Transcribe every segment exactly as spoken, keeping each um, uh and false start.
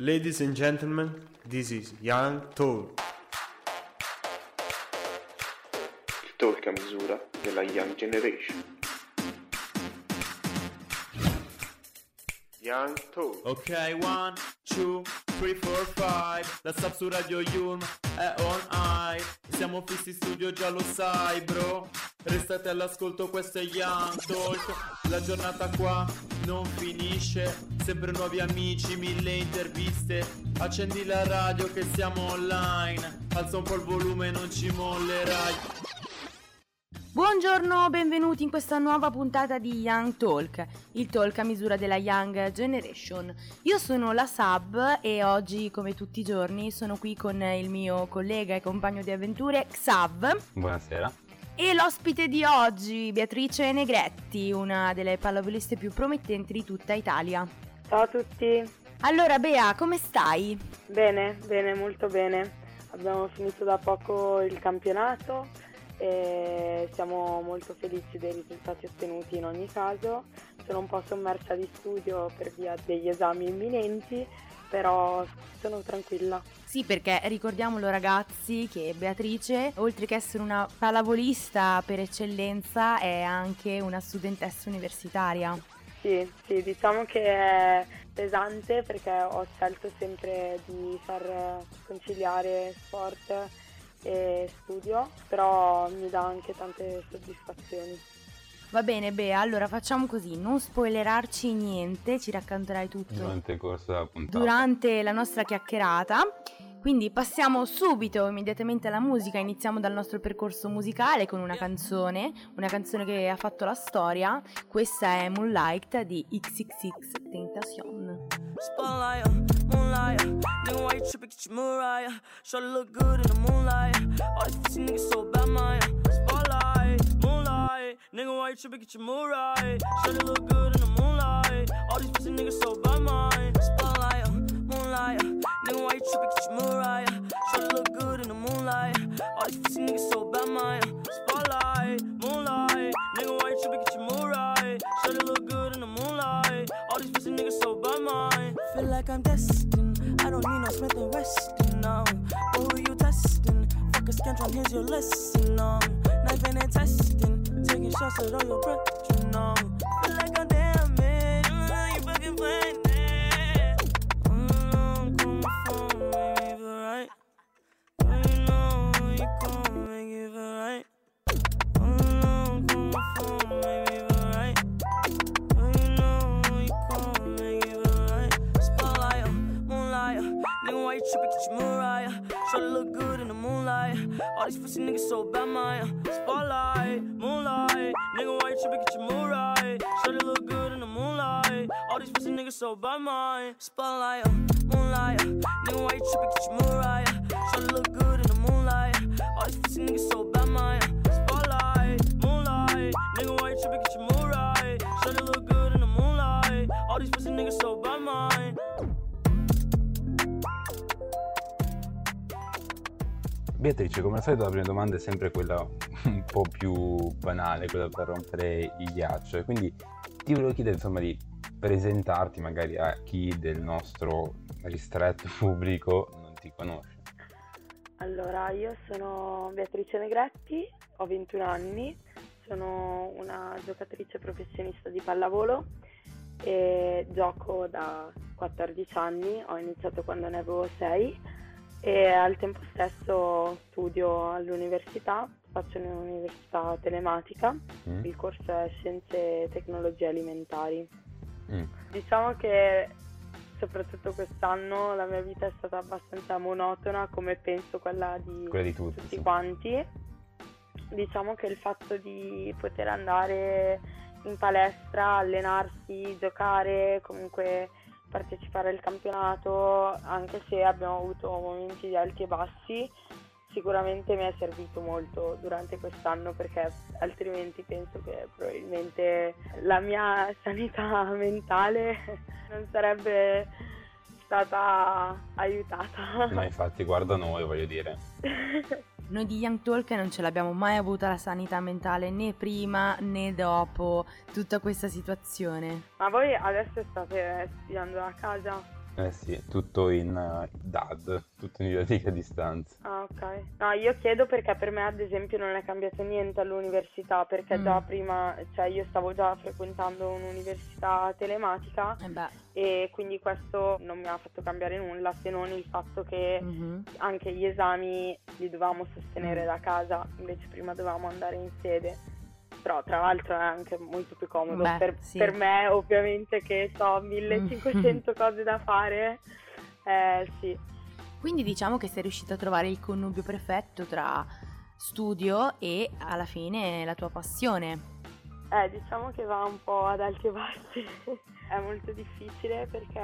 Ladies and gentlemen, this is Young Talk. Il talk a misura della Young Generation. Young Talk. Ok, one, two, three, four, five. La sub su Radio Yulm è on high. Siamo fissi in studio, già lo sai, bro. Restate all'ascolto, questo è Young Talk. La giornata qua non finisce, sempre nuovi amici, mille interviste. Accendi la radio che siamo online, alza un po' il volume, non ci mollerai. Buongiorno, benvenuti in questa nuova puntata di Young Talk, il talk a misura della Young Generation. Io sono la Sab e oggi, come tutti i giorni, sono qui con il mio collega e compagno di avventure Xav. Buonasera. E l'ospite di oggi, Beatrice Negretti, una delle pallavoliste più promettenti di tutta Italia. Ciao a tutti. Allora Bea, come stai? Bene, bene, molto bene. Abbiamo finito da poco il campionato e siamo molto felici dei risultati ottenuti in ogni caso. Sono un po' sommersa di studio per via degli esami imminenti, però sono tranquilla. Sì, perché ricordiamolo ragazzi che Beatrice, oltre che essere una pallavolista per eccellenza, è anche una studentessa universitaria. Sì, sì, diciamo che è pesante perché ho scelto sempre di far conciliare sport e studio, però mi dà anche tante soddisfazioni. Va bene Bea, allora facciamo così, non spoilerarci niente, ci racconterai tutto durante il corso della puntata, durante la nostra chiacchierata. Quindi passiamo subito, immediatamente alla musica, iniziamo dal nostro percorso musicale con una canzone, una canzone che ha fatto la storia. Questa è Moonlight di XXXTentacion. Spotlight, moonlight, then why you trippin', get your mood right. Shawty look good in the moonlight, all these pussy niggas so bad, man. Spotlight, moonlight, nigga why you trippin', get your mood right. Shawty look good in the moonlight, all these pussy niggas so bad, man. Spotlight, moonlight, nigga why you trippin', get your mood right. Shawty look good in the moonlight, all these pussy niggas so bad, man. Spotlight, moonlight, nigga why you trippin', get your mood right. Shawty look good in the moonlight, all these pussy niggas so bad, man. Feel like I'm destined, I don't need no Smith and Weston, no. But who you testing? Fuck a scantron, here's your lesson, no. Knife and testing, taking shots at all your brethren, no. Feel like I'm damn it, mm, you fucking playing it. Mm, come for me, if you're right. You know you come and give it right. Mm, come for me, if you're right. You know you come and give it right. Spotlight, moonlight, nigga why you trippin', get your mood right. Shawty look good in the moonlight, all these pussy niggas so bad, man. Spotlight, moonlight, nigga why you trippin', get your mood right. Shawty look good in the moonlight, all these pussy niggas so bad, man. Spotlight, moonlight, nigga why you trippin', get your mood right. Shawty look good in the moonlight, all these pussy niggas so bad, man. Spotlight, moonlight, nigga why you trippin', get your mood right. Shawty look good in the moonlight, all these pussy niggas so bad, man. Beatrice, come al solito la prima domanda è sempre quella un po' più banale, quella per rompere il ghiaccio, e quindi ti volevo chiedere insomma di presentarti magari a chi del nostro ristretto pubblico non ti conosce. Allora, io sono Beatrice Negretti, ho ventuno anni, sono una giocatrice professionista di pallavolo e gioco da quattordici anni, ho iniziato quando ne avevo sei. E al tempo stesso studio all'università, faccio un'università telematica, mm. il corso è Scienze e Tecnologie Alimentari. Mm. Diciamo che soprattutto quest'anno la mia vita è stata abbastanza monotona, come penso quella di, quella di tutti, tutti sì. quanti. Diciamo che il fatto di poter andare in palestra, allenarsi, giocare, comunque partecipare al campionato, anche se abbiamo avuto momenti di alti e bassi, sicuramente mi è servito molto durante quest'anno, perché altrimenti penso che probabilmente la mia sanità mentale non sarebbe stata aiutata. Ma infatti guarda noi, voglio dire. Noi di Young Talk non ce l'abbiamo mai avuta la sanità mentale, né prima né dopo tutta questa situazione. Ma voi adesso state studiando a casa? Eh sì, tutto in uh, D A D, tutto in didattica a distanza. Ah, ok. No, io chiedo perché per me ad esempio non è cambiato niente all'università, perché mm. già prima, cioè io stavo già frequentando un'università telematica eh e quindi questo non mi ha fatto cambiare nulla, se non il fatto che mm-hmm. anche gli esami li dovevamo sostenere da casa, invece prima dovevamo andare in sede. Però tra l'altro è anche molto più comodo. Beh, per, sì. per me ovviamente che so millecinquecento cose da fare, eh, sì. Quindi diciamo che sei riuscita a trovare il connubio perfetto tra studio e alla fine la tua passione. Eh, diciamo che va un po' ad alti e bassi, è molto difficile perché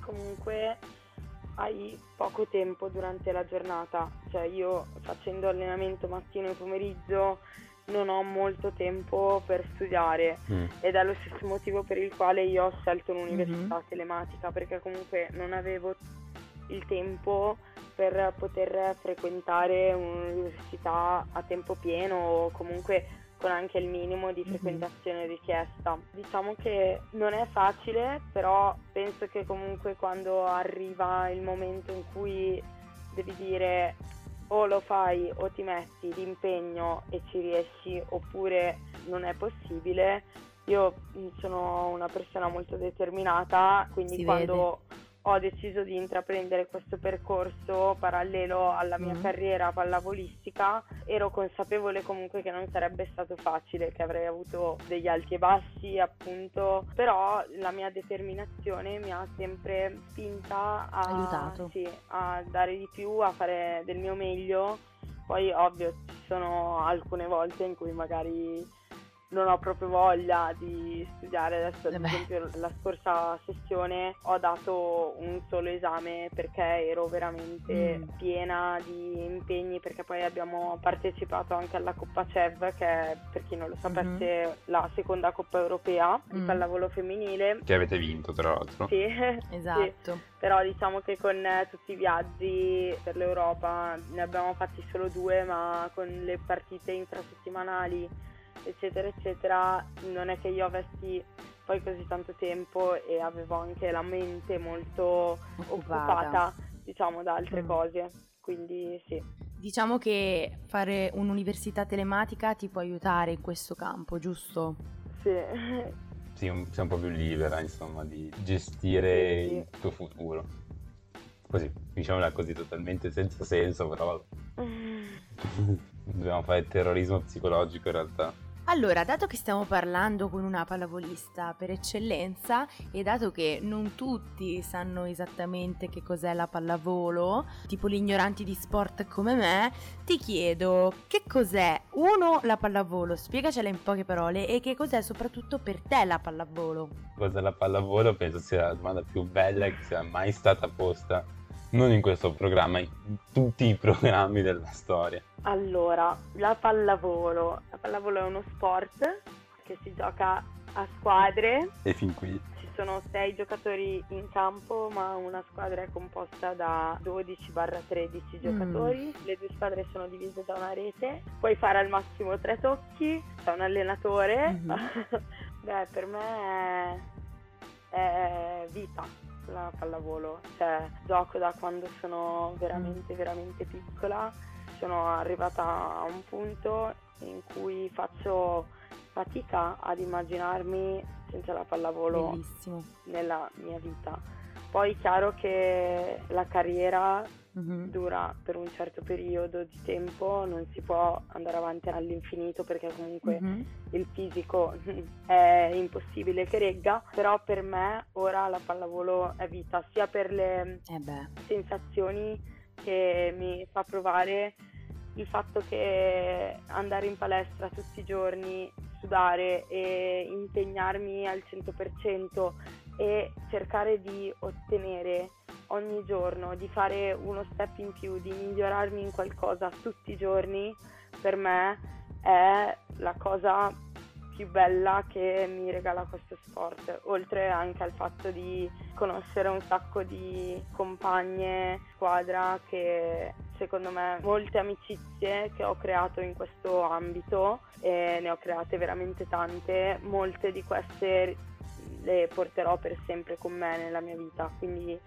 comunque hai poco tempo durante la giornata, cioè io facendo allenamento mattino e pomeriggio non ho molto tempo per studiare mm. ed è lo stesso motivo per il quale io ho scelto l'università mm-hmm. telematica, perché comunque non avevo il tempo per poter frequentare un'università a tempo pieno o comunque con anche il minimo di frequentazione mm-hmm. richiesta. Diciamo che non è facile, però penso che comunque quando arriva il momento in cui devi dire o lo fai o ti metti d'impegno e ci riesci oppure non è possibile. Io sono una persona molto determinata, quindi si quando vede. Ho deciso di intraprendere questo percorso parallelo alla mia mm. carriera pallavolistica, ero consapevole comunque che non sarebbe stato facile, che avrei avuto degli alti e bassi appunto, però la mia determinazione mi ha sempre spinta a, aiutato. Sì, a dare di più, a fare del mio meglio. Poi ovvio ci sono alcune volte in cui magari non ho proprio voglia di studiare adesso, ad esempio la scorsa sessione ho dato un solo esame perché ero veramente mm. piena di impegni, perché poi abbiamo partecipato anche alla Coppa C E V, che è, per chi non lo sapesse, mm-hmm. la seconda Coppa Europea mm. di pallavolo femminile. Che avete vinto tra l'altro. Sì, esatto. Sì. Però diciamo che con tutti i viaggi per l'Europa ne abbiamo fatti solo due, ma con le partite infrasettimanali eccetera eccetera non è che io avessi poi così tanto tempo e avevo anche la mente molto occupata, occupata diciamo da altre mm. cose, quindi sì. Diciamo che fare un'università telematica ti può aiutare in questo campo, giusto? Sì. Sì, sei un po' più libera insomma di gestire sì, sì. il tuo futuro, così diciamola così, totalmente senza senso però dobbiamo fare terrorismo psicologico in realtà. Allora, dato che stiamo parlando con una pallavolista per eccellenza e dato che non tutti sanno esattamente che cos'è la pallavolo, tipo gli ignoranti di sport come me, ti chiedo che cos'è, uno, la pallavolo, spiegacela in poche parole, e che cos'è soprattutto per te la pallavolo? Cos'è la pallavolo? Penso sia la domanda più bella che sia mai stata posta. Non in questo programma, in tutti i programmi della storia. Allora, la pallavolo. La pallavolo è uno sport che si gioca a squadre. E fin qui? Ci sono sei giocatori in campo, ma una squadra è composta da dodici tredici giocatori. Mm. Le due squadre sono divise da una rete. Puoi fare al massimo tre tocchi. C'è un allenatore. Mm-hmm. Beh, per me è, è vita. La pallavolo, cioè gioco da quando sono veramente veramente piccola, sono arrivata a un punto in cui faccio fatica ad immaginarmi senza la pallavolo. Bellissimo. Nella mia vita. Poi è chiaro che la carriera mm-hmm. dura per un certo periodo di tempo, non si può andare avanti all'infinito perché comunque mm-hmm. il fisico è impossibile che regga, però per me ora la pallavolo è vita, sia per le eh beh. sensazioni che mi fa provare, il fatto che andare in palestra tutti i giorni, sudare e impegnarmi al cento per cento e cercare di ottenere ogni giorno, di fare uno step in più, di migliorarmi in qualcosa tutti i giorni, per me è la cosa più bella che mi regala questo sport, oltre anche al fatto di conoscere un sacco di compagne, squadra, che secondo me molte amicizie che ho creato in questo ambito, e ne ho create veramente tante, molte di queste le porterò per sempre con me nella mia vita, quindi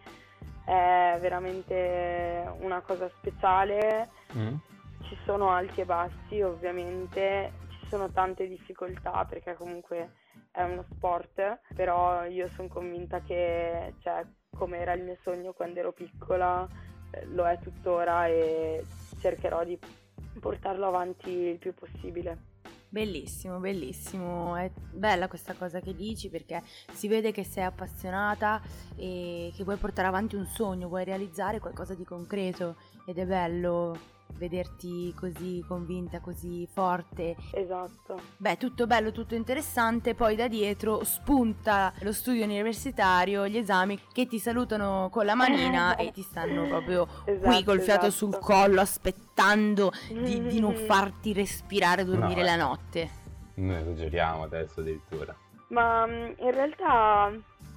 è veramente una cosa speciale. Mm. Ci sono alti e bassi, ovviamente ci sono tante difficoltà perché comunque è uno sport, però io sono convinta che, cioè, come era il mio sogno quando ero piccola, lo è tuttora e cercherò di portarlo avanti il più possibile. Bellissimo, bellissimo, è bella questa cosa che dici perché si vede che sei appassionata e che vuoi portare avanti un sogno, vuoi realizzare qualcosa di concreto ed è bello vederti così convinta, così forte. Esatto. Beh, tutto bello, tutto interessante, poi da dietro spunta lo studio universitario, gli esami che ti salutano con la manina e ti stanno proprio esatto, qui col fiato esatto. sul collo aspettando di, di non farti respirare, dormire no, la notte. Noi esageriamo adesso addirittura. Ma in realtà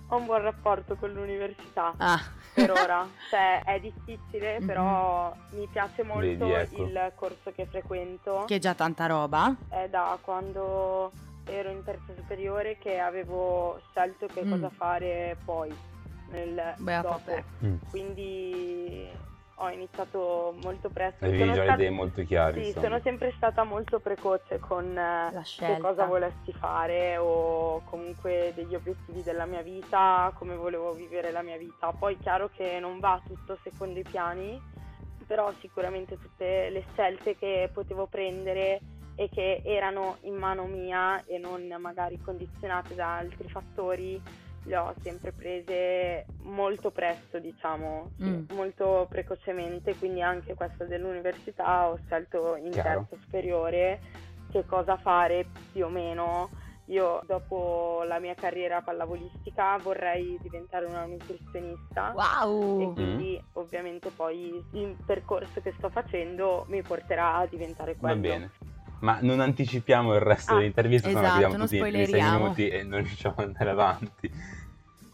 ho un buon rapporto con l'università. Ah. Per ora, cioè, è difficile, però mm-hmm. mi piace molto. Vedi, ecco. Il corso che frequento. Che è già tanta roba. È da quando ero in terza superiore che avevo scelto che mm. cosa fare poi, nel Beata dopo. Mm. Quindi ho iniziato molto presto. Avevi già stat- idee molto chiare. Sì, insomma. Sono sempre stata molto precoce con la scelta, che cosa volessi fare o comunque degli obiettivi della mia vita, come volevo vivere la mia vita. Poi chiaro che non va tutto secondo i piani, però sicuramente tutte le scelte che potevo prendere e che erano in mano mia e non magari condizionate da altri fattori, le ho sempre prese molto presto, diciamo, mm. molto precocemente, quindi anche questa dell'università ho scelto in Chiaro. terza superiore che cosa fare più o meno. Io dopo la mia carriera pallavolistica vorrei diventare una nutrizionista. Wow! E quindi mm. ovviamente poi il percorso che sto facendo mi porterà a diventare quello. Va bene. Ma non anticipiamo il resto ah, dell'intervista, esatto, sennò abbiamo tutti i sei minuti e non riusciamo ad andare avanti.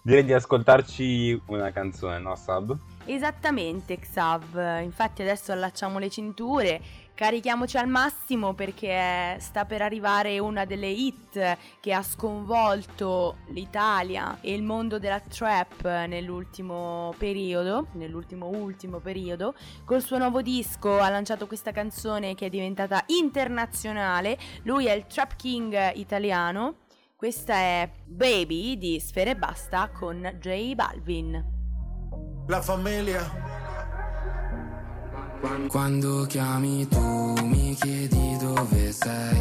Direi di ascoltarci una canzone, no Xav? Esattamente Xav, infatti adesso allacciamo le cinture, carichiamoci al massimo perché sta per arrivare una delle hit che ha sconvolto l'Italia e il mondo della trap nell'ultimo periodo, nell'ultimo ultimo periodo. Col suo nuovo disco ha lanciato questa canzone che è diventata internazionale, lui è il trap king italiano. Questa è Baby di Sfera Ebbasta con J Balvin. La famiglia. Quando chiami tu mi chiedi dove sei,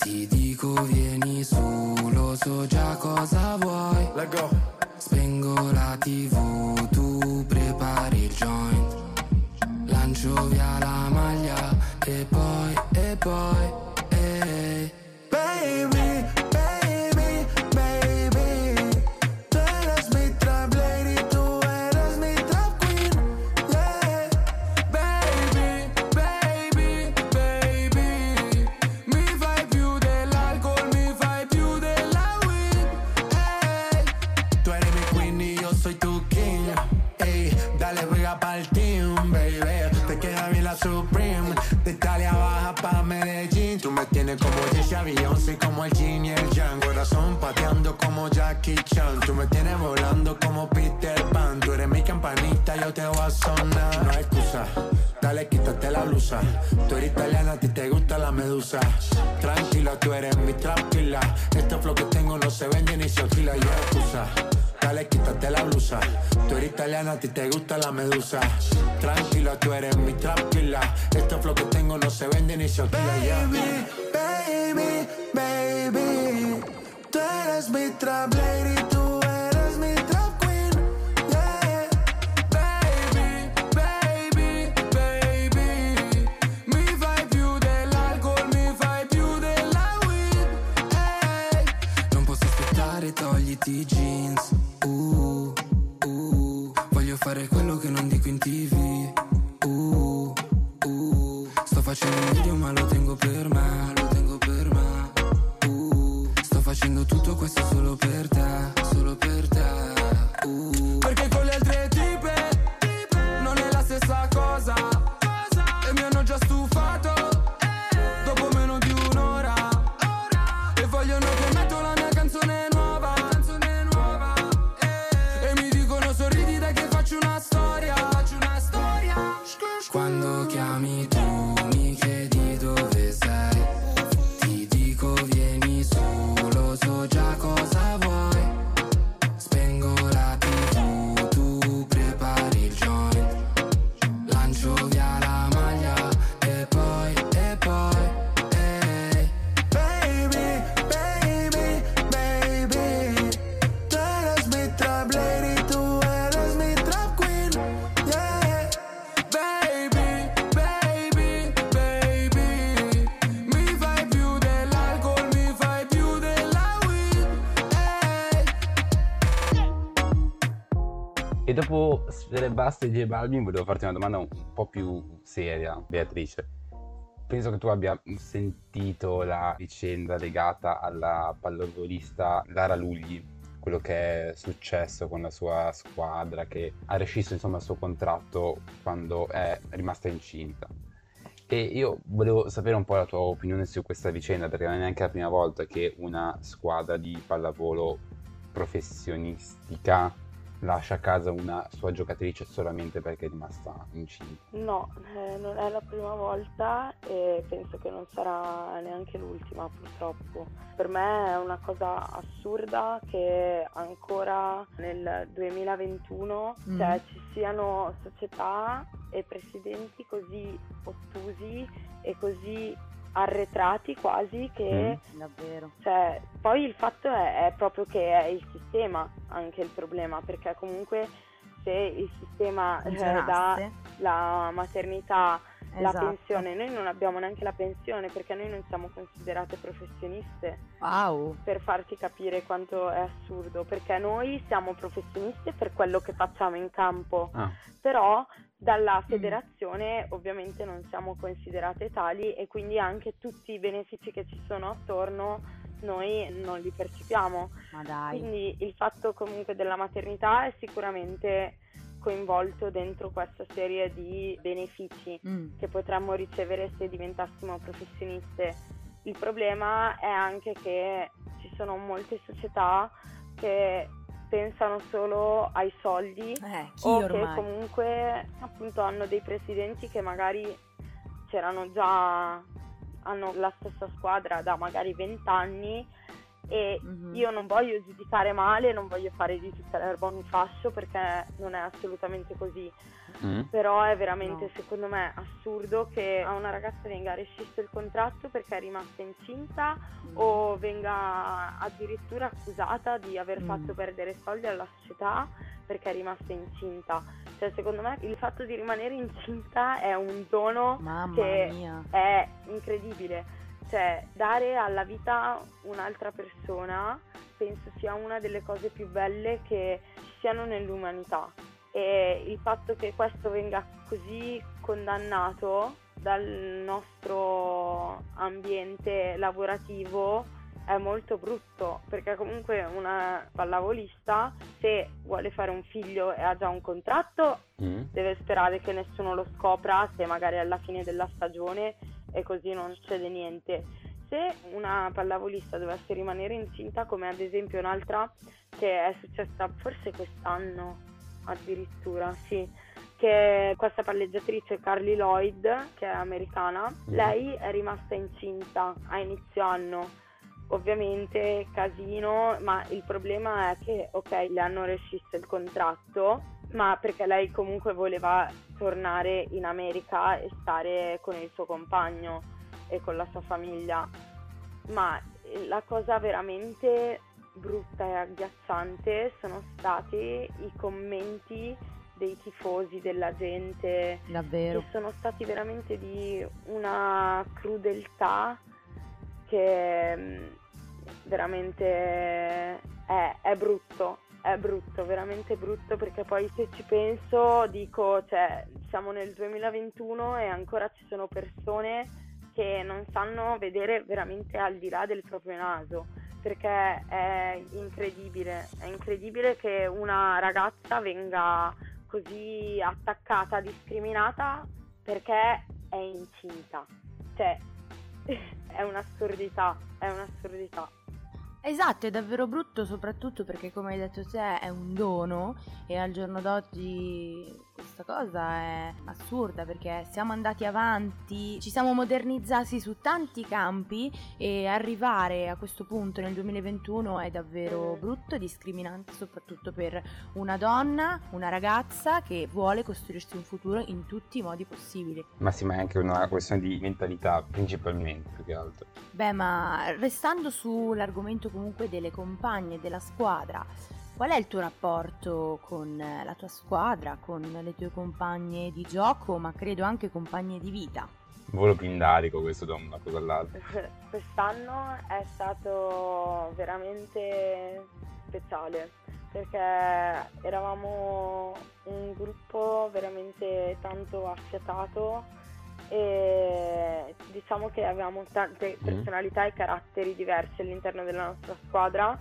ti dico vieni su, lo so già cosa vuoi. Let go. Spengo la tivù, tu prepari il joint, lancio via la maglia e poi, e poi, e baby. Como Jessie Beyoncé, como el Jin y el Yang. Corazón pateando como Jackie Chan. Tú me tienes volando como Peter Pan. Tú eres mi campanita, yo te voy a sonar. No hay excusa, dale, quítate la blusa. Tú eres italiana, a ti te gusta la medusa. Tranquila, tú eres mi tranquila. Este flow que tengo no se vende ni se oscila. Yo excusa, dale, quítate la blusa. Tú eres italiana, a ti te gusta la medusa. Tranquila, tú eres mi tranquila. Este flow que tengo no se vende ni se oscila. Yo baby, baby, tú eres mi trap lady, tú eres mi trap queen, yeah. Baby, baby, baby, mi fai più dell'alcol, mi fai più della weed, hey. Non posso aspettare, togliti i jeans, uh, uh, voglio fare quello che non dico in tivù, uh, uh, sto facendo un video ma lo tengo per me. Facendo tutto questo solo per te, solo per te, uh. Perché con le altre tipe, tipe non è la stessa cosa, cosa. E mi hanno già stufato, eh. Dopo meno di un'ora, ora. E vogliono che metto la mia canzone nuova, canzone nuova. E dopo Sfera Ebbasta e J Balvin volevo farti una domanda un po' più seria, Beatrice. Penso che tu abbia sentito la vicenda legata alla pallavolista Lara Lugli, quello che è successo con la sua squadra, che ha rescisso insomma il suo contratto quando è rimasta incinta. E io volevo sapere un po' la tua opinione su questa vicenda, perché non è neanche la prima volta che una squadra di pallavolo professionistica lascia a casa una sua giocatrice solamente perché è rimasta incinta. No, eh, non è la prima volta e penso che non sarà neanche l'ultima, purtroppo. Per me è una cosa assurda che ancora nel duemilaventuno mm. cioè, ci siano società e presidenti così ottusi e così arretrati quasi che mm, davvero. Cioè, poi il fatto è, è proprio che è il sistema anche il problema, perché comunque se il sistema eh, dà la maternità, esatto, la pensione, noi non abbiamo neanche la pensione perché noi non siamo considerate professioniste. Wow. Per farti capire quanto è assurdo, perché noi siamo professioniste per quello che facciamo in campo, ah. però dalla federazione mm. ovviamente non siamo considerate tali e quindi anche tutti i benefici che ci sono attorno noi non li percepiamo. Ma dai. Quindi il fatto comunque della maternità è sicuramente coinvolto dentro questa serie di benefici mm. che potremmo ricevere se diventassimo professioniste. Il problema è anche che ci sono molte società che pensano solo ai soldi eh, chi o ormai? Che comunque appunto hanno dei presidenti che magari c'erano già, hanno la stessa squadra da magari vent'anni e mm-hmm. io non voglio giudicare male, non voglio fare di tutta l'erba un fascio perché non è assolutamente così, mm. però è veramente no. secondo me assurdo che a una ragazza venga rescisso il contratto perché è rimasta incinta mm. o venga addirittura accusata di aver mm. fatto perdere soldi alla società perché è rimasta incinta. Cioè, secondo me il fatto di rimanere incinta è un dono Mamma che mia. È incredibile. Cioè, dare alla vita un'altra persona penso sia una delle cose più belle che ci siano nell'umanità, e il fatto che questo venga così condannato dal nostro ambiente lavorativo è molto brutto, perché comunque una pallavolista, se vuole fare un figlio e ha già un contratto, mm. deve sperare che nessuno lo scopra, se magari alla fine della stagione, e così non succede niente. Se una pallavolista dovesse rimanere incinta, come ad esempio un'altra che è successa forse quest'anno addirittura, sì, che questa palleggiatrice Carly Lloyd, che è americana, lei è rimasta incinta a inizio anno. Ovviamente casino, ma il problema è che ok, le hanno rescisso il contratto, ma perché lei comunque voleva tornare in America e stare con il suo compagno e con la sua famiglia. Ma la cosa veramente brutta e agghiacciante sono stati i commenti dei tifosi, della gente, davvero, che sono stati veramente di una crudeltà che veramente è, è brutto, è brutto, veramente brutto, perché poi se ci penso dico, cioè, siamo nel duemilaventuno e ancora ci sono persone che non sanno vedere veramente al di là del proprio naso, perché è incredibile, è incredibile che una ragazza venga così attaccata, discriminata perché è incinta, cioè è un'assurdità, è un'assurdità. Esatto, è davvero brutto, soprattutto perché, come hai detto te, è un dono e al giorno d'oggi questa cosa è assurda, perché siamo andati avanti, ci siamo modernizzati su tanti campi e arrivare a questo punto nel duemilaventuno è davvero brutto e discriminante, soprattutto per una donna, una ragazza che vuole costruirsi un futuro in tutti i modi possibili. Ma sì, ma è anche una questione di mentalità principalmente, più che altro. Beh, ma restando sull'argomento comunque delle compagne della squadra, qual è il tuo rapporto con la tua squadra, con le tue compagne di gioco, ma credo anche compagne di vita? Volo pindarico questo, da una cosa all'altra. Quest'anno è stato veramente speciale, perché eravamo un gruppo veramente tanto affiatato e diciamo che avevamo tante personalità e caratteri diversi all'interno della nostra squadra,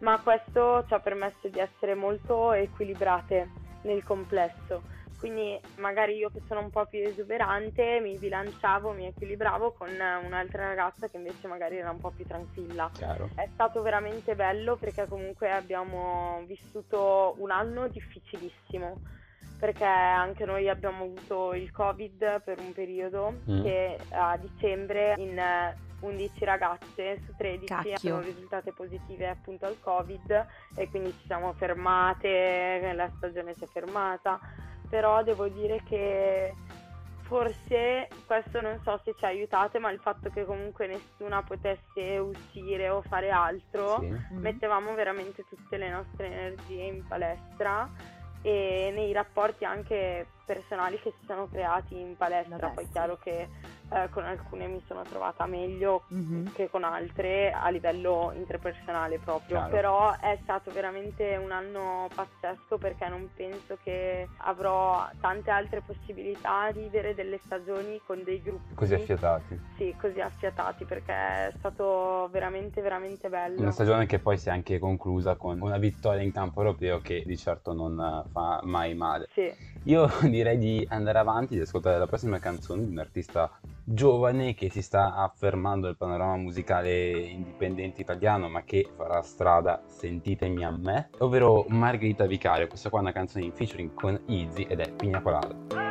ma questo ci ha permesso di essere molto equilibrate nel complesso. Quindi magari io, che sono un po' più esuberante, mi bilanciavo, mi equilibravo con un'altra ragazza che invece magari era un po' più tranquilla. Chiaro. È stato veramente bello, perché comunque abbiamo vissuto un anno difficilissimo, perché anche noi abbiamo avuto il Covid per un periodo, mm. che a dicembre in undici ragazze su tredici sono risultate positive appunto al Covid, e quindi ci siamo fermate, la stagione si è fermata. Però devo dire che forse questo non so se ci ha aiutate, ma il fatto che comunque nessuna potesse uscire o fare altro, sì. mettevamo veramente tutte le nostre energie in palestra e nei rapporti anche personali che si sono creati in palestra. Vabbè, poi è chiaro che eh, con alcune mi sono trovata meglio mm-hmm. che con altre a livello interpersonale proprio. Chiaro. Però è stato veramente un anno pazzesco, perché non penso che avrò tante altre possibilità di vivere delle stagioni con dei gruppi così affiatati. Sì, così affiatati, perché è stato veramente veramente bello. Una stagione che poi si è anche conclusa con una vittoria in campo europeo che di certo non fa mai male. Sì. Io direi di andare avanti, di ascoltare la prossima canzone di un artista giovane che si sta affermando nel panorama musicale indipendente italiano, ma che farà strada, sentitemi a me, ovvero Margherita Vicario. Questa qua è una canzone in featuring con Izzy ed è Pina Colada.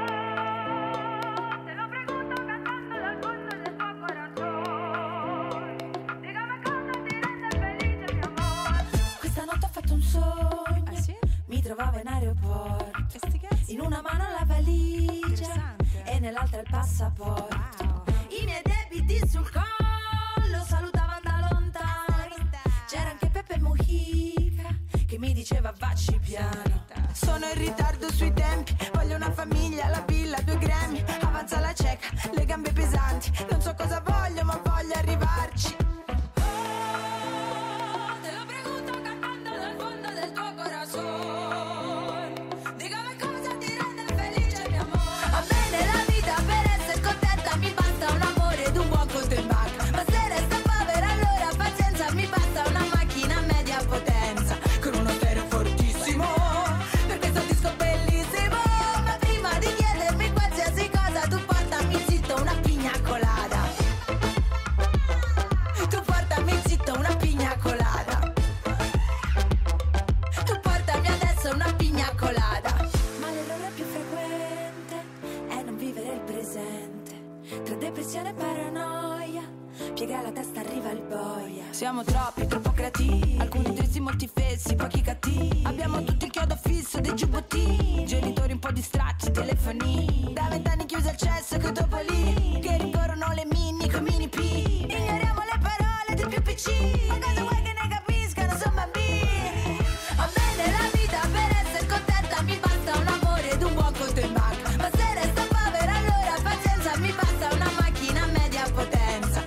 Nell'altra il passaporto, wow. I miei debiti sul collo salutavano da lontano. C'era anche Peppe Mujica che mi diceva vacci piano. Sono in ritardo sui tempi, voglio una famiglia, la villa, due Grammy. Avanza la cieca, le gambe pesanti, non so cosa voglio ma voglio arrivarci. Oh, te lo pregunto cantando dal fondo del tuo corazon. Siamo troppi, troppo creativi, alcuni trisi, molti fessi, pochi cattivi. Abbiamo tutto il chiodo fisso dei giubbottini, genitori un po' distratti, telefonini. Da vent'anni chiusi al cesso coi topolini, che rincorrono le mini coi mini P. Ignoriamo le parole dei più piccini, ma cosa vuoi che ne capiscano, sono bambini. A me nella vita per essere contenta mi basta un amore ed un buon conto in banca. Ma se resta povera allora pazienza, mi basta una macchina a media potenza.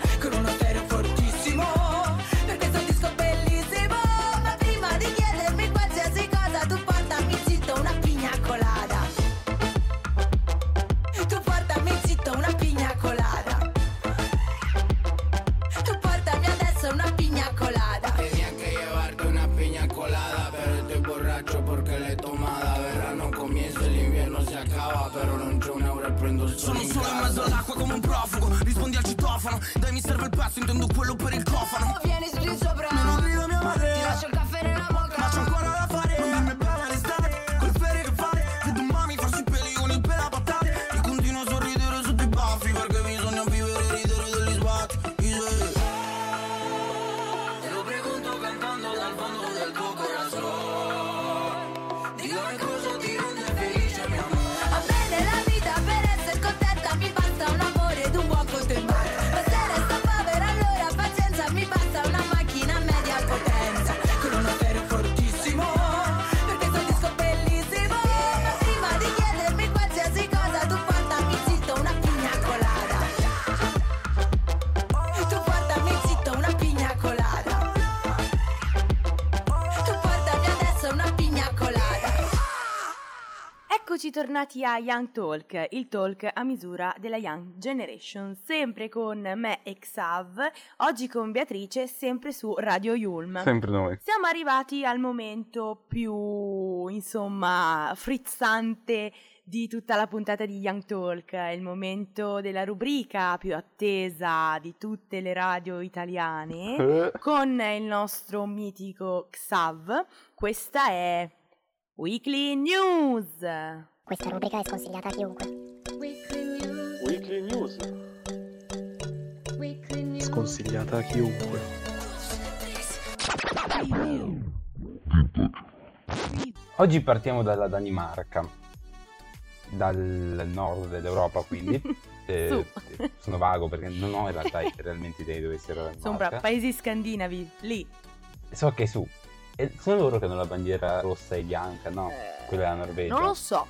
Sono solo in mezzo all'acqua come un profugo, rispondi al citofono, dai mi serve il pezzo, intendo quello per il cofano. Vieni su di sopra, non arriva mia madre, ti lascio il caffè nella bocca, ma c'ho ancora da fare, non mi bella l'estate, col pere che fate, vedo mami farsi i peli con il pelo a patate. Io continuo a sorridere sotto i baffi, perché bisogna vivere e ridere degli sbatti. Te lo pregunto cantando dal fondo del tuo corazon, dica cosa ti rende felice mia madre. Ma se resta povera allora pazienza, mi basta una macchina a media potenza. Con una Eccoci tornati a Young Talk, il talk a misura della Young Generation, sempre con me e Xav, oggi con Beatrice, sempre su Radio Yulm. Sempre noi. Siamo arrivati al momento più, insomma, frizzante di tutta la puntata di Young Talk, il momento della rubrica più attesa di tutte le radio italiane, con il nostro mitico Xav. Questa è Weekly News. Questa rubrica è sconsigliata a chiunque. Weekly News. Weekly News. Weekly News. Sconsigliata a chiunque. Oggi partiamo dalla Danimarca, dal nord dell'Europa, quindi eh, sono vago perché non ho in realtà realmente idea di dove sia la Danimarca. Sono paesi scandinavi, lì. So che su. Sono loro che hanno la bandiera rossa e bianca, no? Eh, Quella della Norvegia. Non lo so,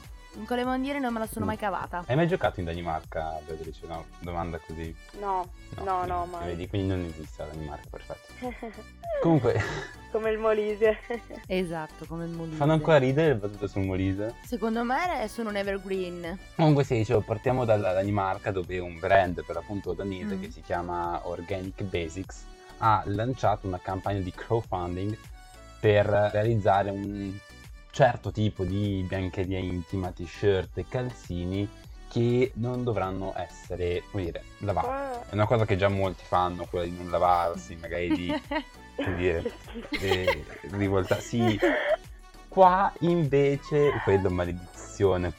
con le bandiere non me la sono mm. mai cavata. Hai mai giocato in Danimarca, Beatrice? No, domanda così. No, no, no, no mai. Vedi, quindi non esiste la Danimarca, perfetto. Comunque. Come il Molise. Esatto, come il Molise. Fanno ancora ridere le battute sul Molise? Secondo me sono un evergreen. Comunque sì, dicevo, partiamo dalla Danimarca, dove un brand per l'appunto danese mm. che si chiama Organic Basics ha lanciato una campagna di crowdfunding per realizzare un certo tipo di biancheria intima, t-shirt e calzini che non dovranno essere, come dire, lavati. È una cosa che già molti fanno, quella di non lavarsi, magari di, come dire, eh, rivoltarsi. Qua invece, quello maledizione,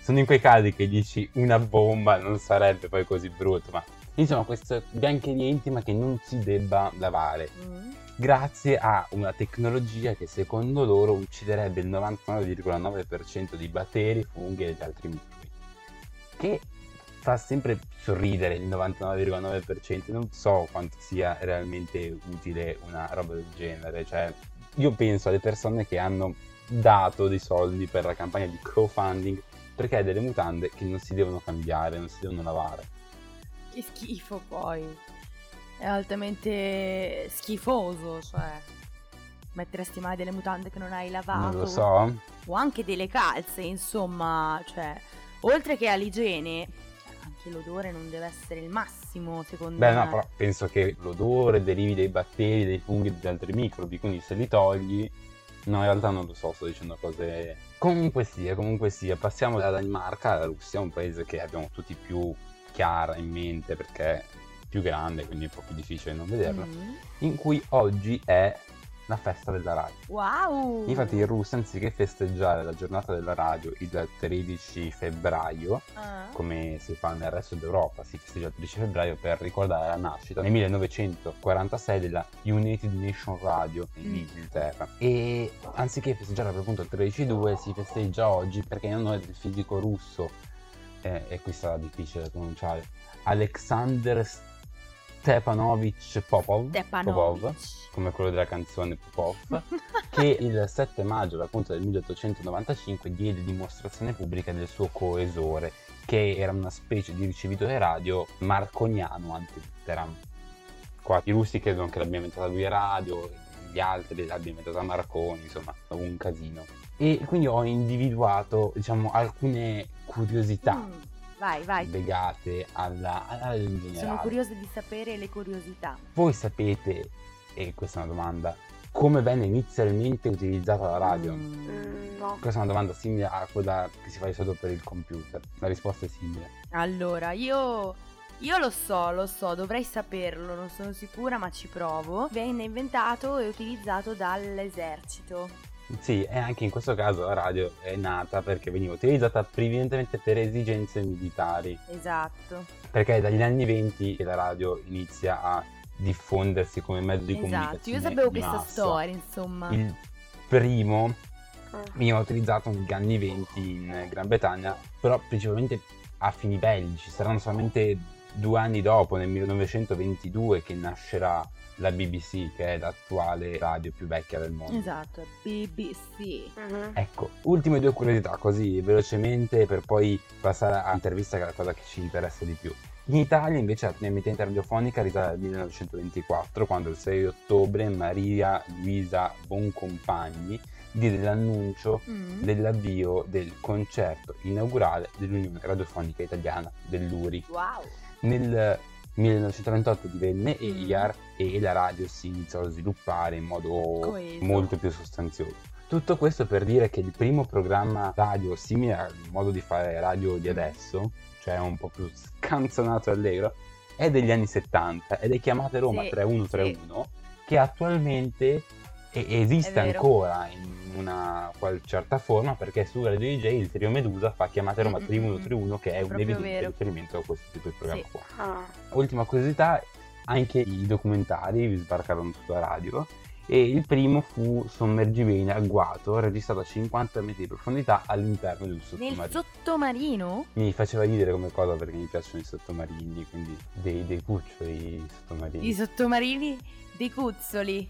sono in quei casi che dici una bomba non sarebbe poi così brutto, ma insomma questa biancheria intima che non si debba lavare. Mm. Grazie a una tecnologia che secondo loro ucciderebbe il novantanove virgola nove percento di batteri, funghi e gli altri microbi. Che fa sempre sorridere il novantanove virgola nove percento, non so quanto sia realmente utile una roba del genere. Cioè, io penso alle persone che hanno dato dei soldi per la campagna di crowdfunding perché hai delle mutande che non si devono cambiare, non si devono lavare. Che schifo poi! È altamente schifoso, cioè metteresti mai delle mutande che non hai lavato? Non lo so. O anche delle calze, insomma, cioè oltre che all'igiene, anche l'odore non deve essere il massimo, secondo Beh, me. Beh, no, però penso che l'odore derivi dai batteri, dai funghi e dagli altri microbi, quindi se li togli. No, in realtà non lo so, sto dicendo cose. Comunque sia, comunque sia, passiamo dalla Danimarca alla Russia, un paese che abbiamo tutti più chiara in mente perché più grande, quindi è un po' più difficile non vederlo, mm. in cui oggi è la festa della radio. Wow! Infatti in Russia, anziché festeggiare la giornata della radio il tredici febbraio, ah. come si fa nel resto d'Europa, si festeggia il tredici febbraio per ricordare la nascita nel millenovecentoquarantasei della United Nations Radio in mm. Inghilterra. E anziché festeggiare per appunto il tredici due, si festeggia oggi perché in onore del fisico russo, eh, e qui sarà difficile da pronunciare, Alexander Stepanovic Popov, Popov, come quello della canzone Popov, che il sette maggio appunto del milleottocentonovantacinque diede dimostrazione pubblica del suo coesore, che era una specie di ricevitore radio marconiano ante litteram. Qua i russi credono che l'abbia inventata lui a radio, gli altri l'abbia inventata Marconi, insomma un casino. E quindi ho individuato, diciamo, alcune curiosità mm. Vai, vai. Legate alla, alla in generale. Sono curiosa di sapere le curiosità. Voi sapete, e questa è una domanda, come venne inizialmente utilizzata la radio? Mm, no. Questa è una domanda simile a quella che si fa di solito per il computer. La risposta è simile. Allora, io, io lo so, lo so, dovrei saperlo, non sono sicura, ma ci provo. Venne inventato e utilizzato dall'esercito. Sì, e anche in questo caso la radio è nata perché veniva utilizzata prevalentemente per esigenze militari. Esatto. Perché dagli anni venti la radio inizia a diffondersi come mezzo di comunicazione. Esatto, io sapevo questa storia, insomma. Il primo veniva utilizzato negli anni venti in Gran Bretagna, però principalmente a fini bellici. Saranno solamente due anni dopo, nel millenovecentoventidue, che nascerà la B B C, che è l'attuale radio più vecchia del mondo. Esatto, B B C. Uh-huh. Ecco, ultime due curiosità, così velocemente, per poi passare all'intervista, che è la cosa che ci interessa di più. In Italia invece la prima emittente radiofonica risale al millenovecentoventiquattro, quando il sei ottobre Maria Luisa Boncompagni dire l'annuncio mm. dell'avvio del concerto inaugurale dell'Unione Radiofonica Italiana, dell'U R I. Wow. Nel millenovecentoventotto divenne E I A R e la radio si iniziò a sviluppare in modo Coeso. molto più sostanzioso. Tutto questo per dire che il primo programma radio simile al modo di fare radio di adesso, cioè un po' più scanzonato e allegro, è degli anni settanta ed è chiamato Roma sì, trentuno trentuno, sì. che attualmente esiste ancora in una qual- certa forma, perché su Radio D J il trio Medusa fa Chiamate Roma trentuno trentuno, che è, è un evidente vero. riferimento a questo tipo di programma sì. qua. Ah. Ultima curiosità, anche i documentari vi sbarcarono sulla radio e il primo fu Sommergibene agguato, registrato a cinquanta metri di profondità all'interno di un sottomarino. Nel sottomarino? Mi faceva ridere come cosa perché mi piacciono i sottomarini, quindi dei, dei cuccioli sottomarini. I sottomarini dei cuzzoli.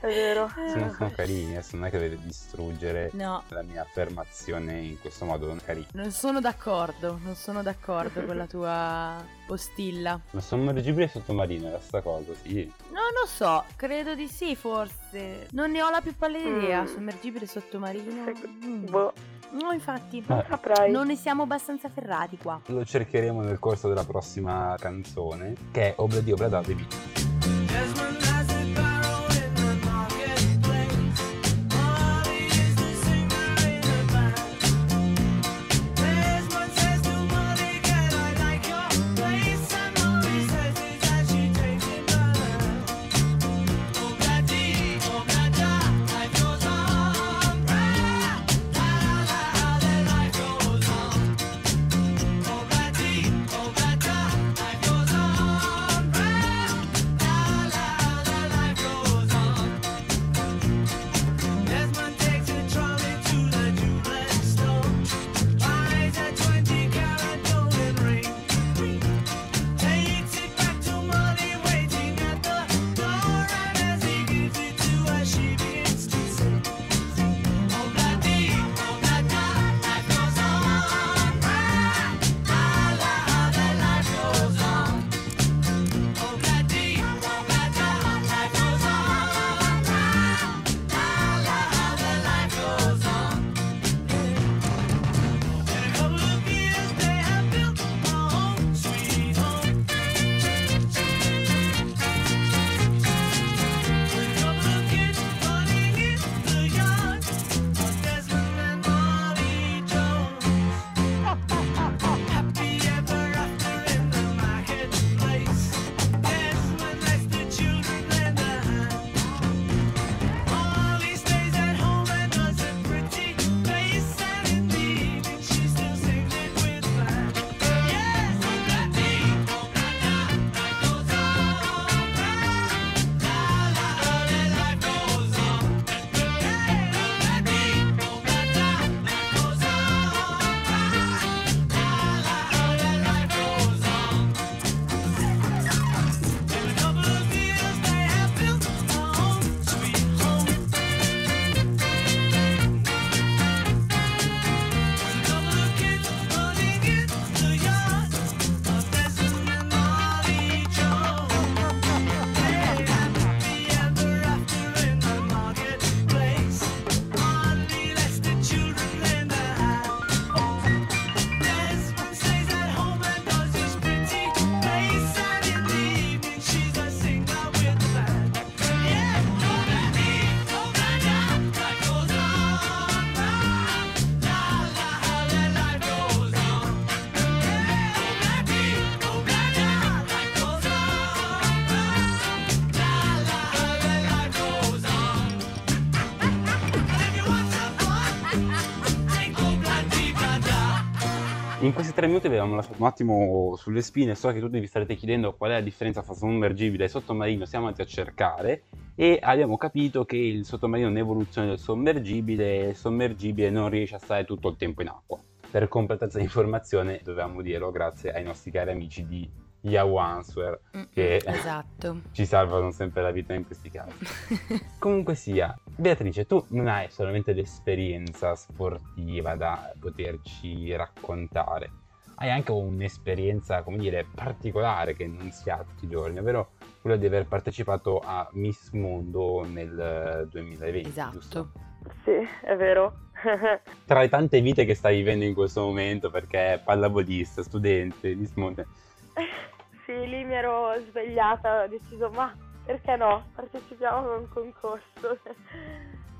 È vero. Sono, sono carini, adesso non è che deve distruggere no. la mia affermazione in questo modo, non carini. Non sono d'accordo, non sono d'accordo con la tua postilla. Ma sommergibile sottomarino era sta cosa, sì? Non lo so, credo di sì forse. Non ne ho la più pallida idea, mm. sommergibile sottomarino. Mm. Boh. No, infatti, non saprai. Non ne siamo abbastanza ferrati qua. Lo cercheremo nel corso della prossima canzone, che è Obladi Obladato di In questi tre minuti avevamo lasciato un attimo sulle spine. So che tutti vi starete chiedendo qual è la differenza fra sommergibile e sottomarino, siamo andati a cercare e abbiamo capito che il sottomarino è un'evoluzione del sommergibile e il sommergibile non riesce a stare tutto il tempo in acqua. Per completezza di informazione dovevamo dirlo grazie ai nostri cari amici di Yahoo Answer mm, che esatto. ci salvano sempre la vita in questi casi. Comunque sia, Beatrice, tu non hai solamente l'esperienza sportiva da poterci raccontare, hai anche un'esperienza, come dire, particolare che non si ha tutti i giorni, ovvero quella di aver partecipato a Miss Mondo nel duemilaventi, esatto, giusto? Sì, è vero. Tra le tante vite che stai vivendo in questo momento, perché pallavolista, studente, Miss Mondo... Sì, lì mi ero svegliata, ho deciso, ma perché no, partecipiamo a un concorso.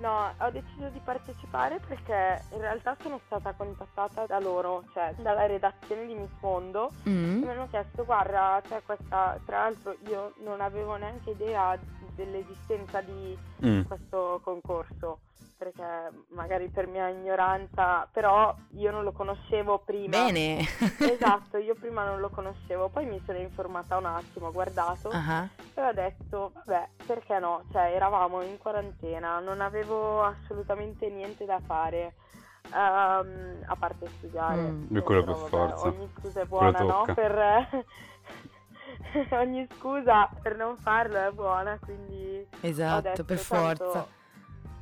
No, ho deciso di partecipare perché in realtà sono stata contattata da loro, cioè dalla redazione di Miss Mondo, mm. e mi hanno chiesto, guarda, c'è questa, tra l'altro io non avevo neanche idea dell'esistenza di mm. questo concorso, perché magari per mia ignoranza, però io non lo conoscevo prima. Bene! Esatto, io prima non lo conoscevo, poi mi sono informata un attimo, ho guardato uh-huh. e ho detto, vabbè, perché no? Cioè, eravamo in quarantena, non avevo assolutamente niente da fare, um, a parte studiare. Mm, e quello per forza. Ogni scusa è buona, no? Per... ogni scusa per non farlo è buona, quindi... Esatto, detto, per tanto... forza.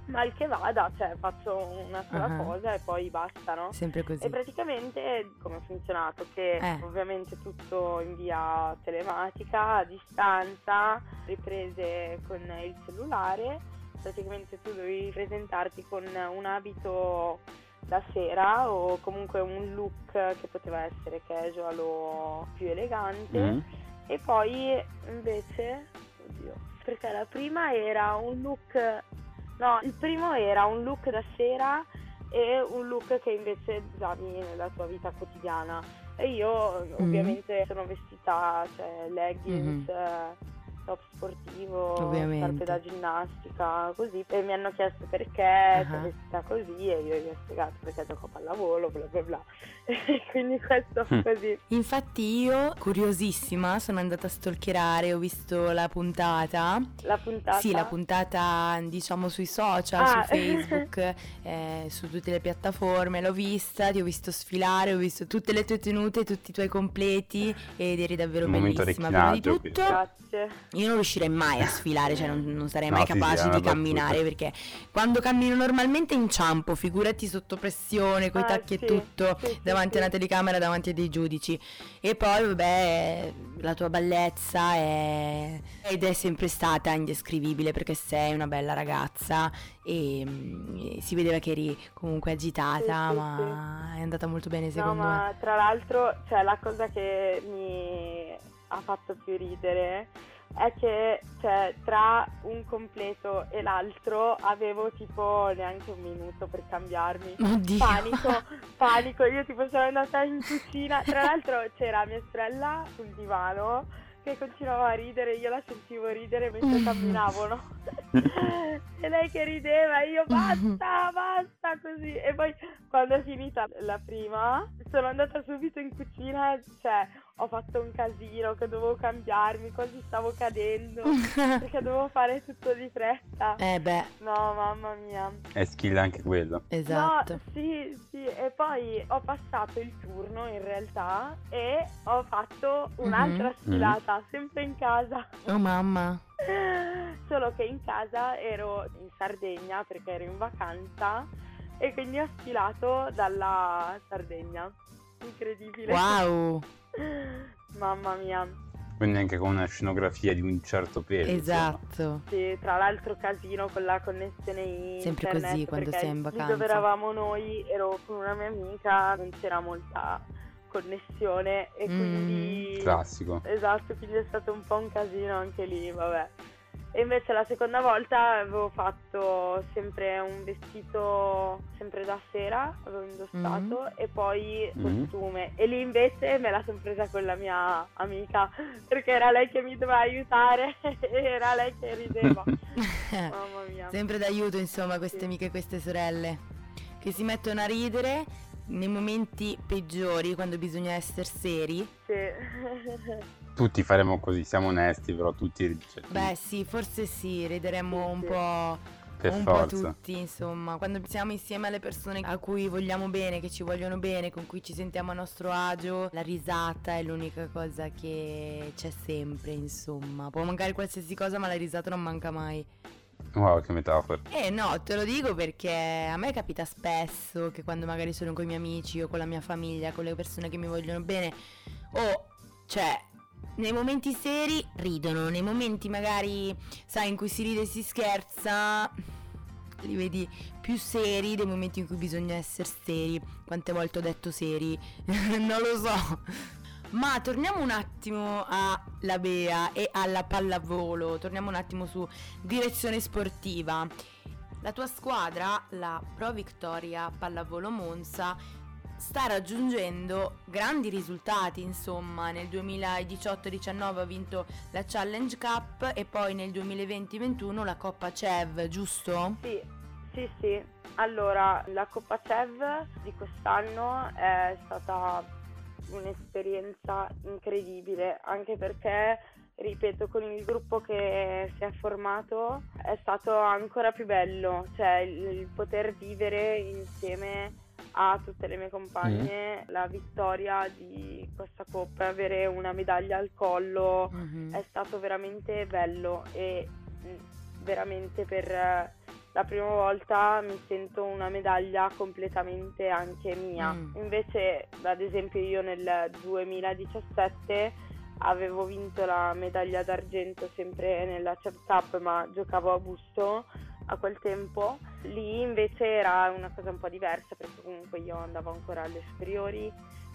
Mal che vada, cioè faccio una sola uh-huh. cosa e poi basta, no? Sempre così. E praticamente come ha funzionato? Che eh. ovviamente tutto in via telematica, a distanza, riprese con il cellulare. Praticamente tu dovevi presentarti con un abito da sera o comunque un look che poteva essere casual o più elegante. Mm. E poi invece, oddio, perché la prima era un look... No, il primo era un look da sera e un look che invece usavi nella tua vita quotidiana. E io mm-hmm. ovviamente sono vestita, cioè leggings, mm-hmm. top sportivo, ovviamente, scarpe da ginnastica, così. E mi hanno chiesto perché uh-huh. sono vestita così e io gli ho spiegato perché gioco a pallavolo, bla bla bla. Quindi questo mm. così. Infatti io, curiosissima, sono andata a stalkerare, ho visto la puntata. La puntata? Sì, la puntata, diciamo, sui social, ah. su Facebook, eh, su tutte le piattaforme, l'ho vista, ti ho visto sfilare, ho visto tutte le tue tenute, tutti i tuoi completi ed eri davvero bellissima. Prima di tutto, grazie. Io non riuscirei mai a sfilare, cioè non, non sarei no, mai capace sì, sì, di camminare battuta. Perché quando cammino normalmente inciampo, figurati sotto pressione, coi ah, tacchi sì, e tutto, sì, davanti sì, a una telecamera, davanti a dei giudici. E poi vabbè, la tua bellezza è... ed è sempre stata indescrivibile perché sei una bella ragazza e, e si vedeva che eri comunque agitata, sì, sì, ma sì. è andata molto bene secondo no, ma, me. Tra l'altro, cioè, la cosa che mi ha fatto più ridere è che, cioè, tra un completo e l'altro avevo tipo neanche un minuto per cambiarmi. Oddio. Panico, panico, io tipo sono andata in cucina, tra l'altro c'era mia sorella sul divano che continuava a ridere, io la sentivo ridere mentre camminavo, no? E lei che rideva, io basta, basta, così. E poi quando è finita la prima sono andata subito in cucina, cioè ho fatto un casino che dovevo cambiarmi, quasi stavo cadendo perché dovevo fare tutto di fretta. Eh beh. No, mamma mia. È skill anche quello. Esatto. No, sì, sì. E poi ho passato il turno in realtà e ho fatto un'altra mm-hmm. sfilata, mm-hmm. sempre in casa. Oh mamma. Solo che in casa ero in Sardegna perché ero in vacanza e quindi ho sfilato dalla Sardegna. Incredibile. Wow. Mamma mia. Quindi anche con una scenografia di un certo peso. Esatto. Sì, tra l'altro casino con la connessione internet. Sempre così quando sei in vacanza. Dove eravamo noi, ero con una mia amica, non c'era molta connessione e mm. quindi... Classico. Esatto, quindi è stato un po' un casino anche lì, vabbè. E invece la seconda volta avevo fatto sempre un vestito sempre da sera, avevo indossato mm-hmm. e poi costume. Mm-hmm. E lì invece me la sono presa con la mia amica perché era lei che mi doveva aiutare e era lei che rideva. Mamma mia. Sempre d'aiuto insomma queste sì. amiche e queste sorelle che si mettono a ridere nei momenti peggiori quando bisogna essere seri. Sì. Tutti faremo così, siamo onesti, però tutti... Cioè, beh sì, forse sì, rideremo un po', per un forza. po' tutti, insomma. Quando siamo insieme alle persone a cui vogliamo bene, che ci vogliono bene, con cui ci sentiamo a nostro agio, la risata è l'unica cosa che c'è sempre, insomma. Può mancare qualsiasi cosa, ma la risata non manca mai. Wow, che metafora. Eh no, te lo dico perché a me capita spesso che quando magari sono con i miei amici o con la mia famiglia, con le persone che mi vogliono bene, o... cioè... nei momenti seri ridono, nei momenti magari, sai, in cui si ride e si scherza, li vedi più seri dei momenti in cui bisogna essere seri. Quante volte ho detto seri? Non lo so. Ma torniamo un attimo alla Bea e alla pallavolo. Torniamo un attimo su direzione sportiva. La tua squadra, la Pro Victoria Pallavolo Monza, sta raggiungendo grandi risultati, insomma. Nel duemiladiciotto diciannove ha vinto la Challenge Cup e poi nel duemilaventi ventuno la Coppa C E V, giusto? Sì, sì, sì. Allora, la Coppa C E V di quest'anno è stata un'esperienza incredibile, anche perché, ripeto, con il gruppo che si è formato è stato ancora più bello, cioè il poter vivere insieme a tutte le mie compagne mm. la vittoria di questa coppa, avere una medaglia al collo mm-hmm. è stato veramente bello, e veramente per la prima volta mi sento una medaglia completamente anche mia. Mm. Invece, ad esempio, io nel duemiladiciassette avevo vinto la medaglia d'argento sempre nella Challenge Cup, ma giocavo a Busto a quel tempo. Lì invece era una cosa un po' diversa, perché comunque io andavo ancora alle superiori,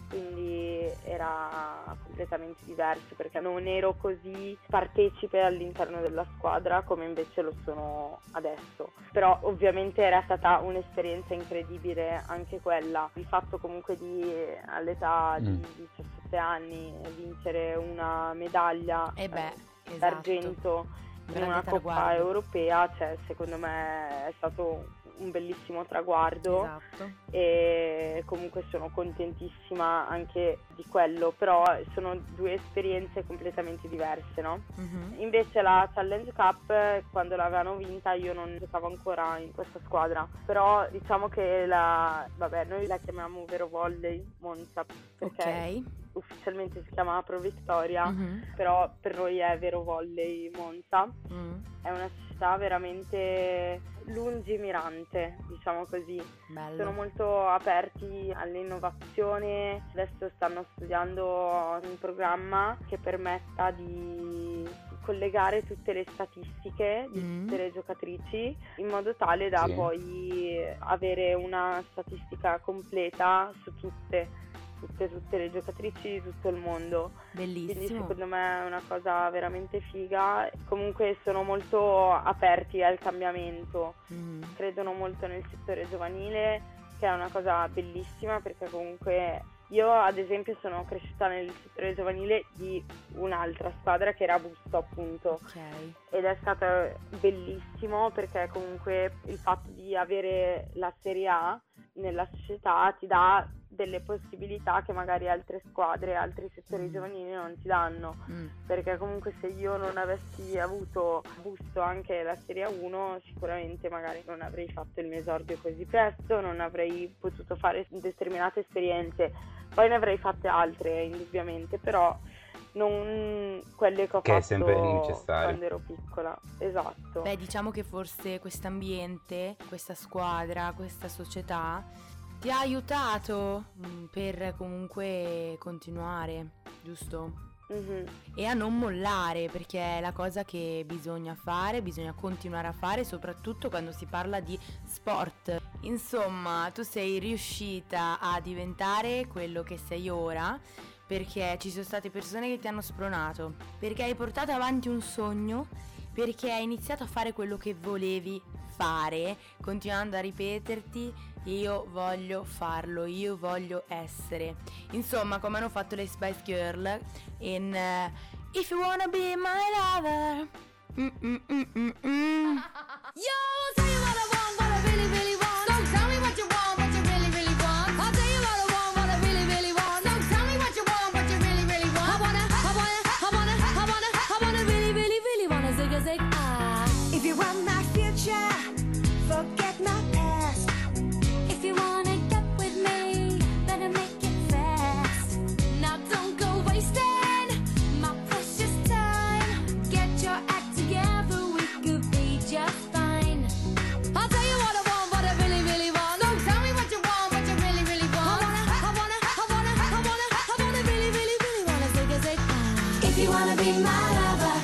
quindi era completamente diverso, perché non ero così partecipe all'interno della squadra come invece lo sono adesso. Però ovviamente era stata un'esperienza incredibile anche quella. Il fatto comunque di, all'età mm. di diciassette anni, vincere una medaglia eh beh, eh, d'argento esatto. in una coppa europea, cioè secondo me è stato un bellissimo traguardo esatto. e comunque sono contentissima anche di quello, però sono due esperienze completamente diverse, no? Mm-hmm. Invece la Challenge Cup, quando l'avevano vinta, io non giocavo ancora in questa squadra, però diciamo che la vabbè noi la chiamiamo Vero Volley Monza, perché okay. ufficialmente si chiama Pro Victoria, mm-hmm. però per noi è Vero Volley Monza. Mm. È una città veramente lungimirante, diciamo così. Bello. Sono molto aperti all'innovazione, adesso stanno studiando un programma che permetta di collegare tutte le statistiche di mm. tutte le giocatrici in modo tale da sì. poi avere una statistica completa su tutte. Tutte, tutte le giocatrici di tutto il mondo. Bellissimo. Quindi secondo me è una cosa veramente figa. Comunque sono molto aperti al cambiamento, mm. credono molto nel settore giovanile, che è una cosa bellissima, perché comunque io ad esempio sono cresciuta nel settore giovanile di un'altra squadra che era Busto, appunto. Okay. Ed è stato bellissimo, perché comunque il fatto di avere la Serie A nella società ti dà delle possibilità che magari altre squadre, altri settori mm. giovanili non ti danno, mm. perché comunque se io non avessi avuto Busto anche la Serie uno, sicuramente magari non avrei fatto il mio esordio così presto, non avrei potuto fare determinate esperienze, poi ne avrei fatte altre indubbiamente, però non quelle che ho che fatto è sempre necessario. Quando ero piccola, esatto. Beh, diciamo che forse quest'ambiente, questa squadra, questa società ti ha aiutato per comunque continuare, giusto? Mm-hmm. E a non mollare, perché è la cosa che bisogna fare, bisogna continuare a fare, soprattutto quando si parla di sport. Insomma, tu sei riuscita a diventare quello che sei ora, perché ci sono state persone che ti hanno spronato, perché hai portato avanti un sogno, perché hai iniziato a fare quello che volevi fare, continuando a ripeterti: io voglio farlo, io voglio essere. Insomma, come hanno fatto le Spice Girls in uh, If You Wanna Be My Lover. Mm, mm, mm, mm, mm. Yo, say what I want, what I really, really want. Don't tell me what you want, what you really, really want. I'll tell you what I want, what I really, really want. Don't tell me what you want, what you really, really want. I wanna, I wanna, I wanna, I wanna, I wanna really, really, really wanna zig a zig ah. If you want my future, forget my past. If you wanna get with me, better make it fast. Now don't go wasting my precious time. Get your act together, we could be just fine. be my lover.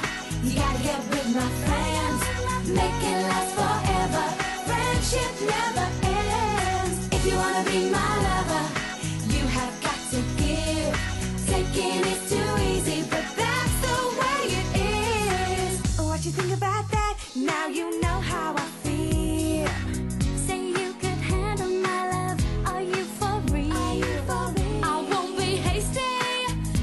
You gotta get with my friends, make it last forever. Friendship never ends. If you wanna be my lover, you have got to give. Taking is too easy, but that's the way it is. What you think about that? Now you know how I feel. Say you could handle my love. Are you for real? Are you for real? I won't be hasty,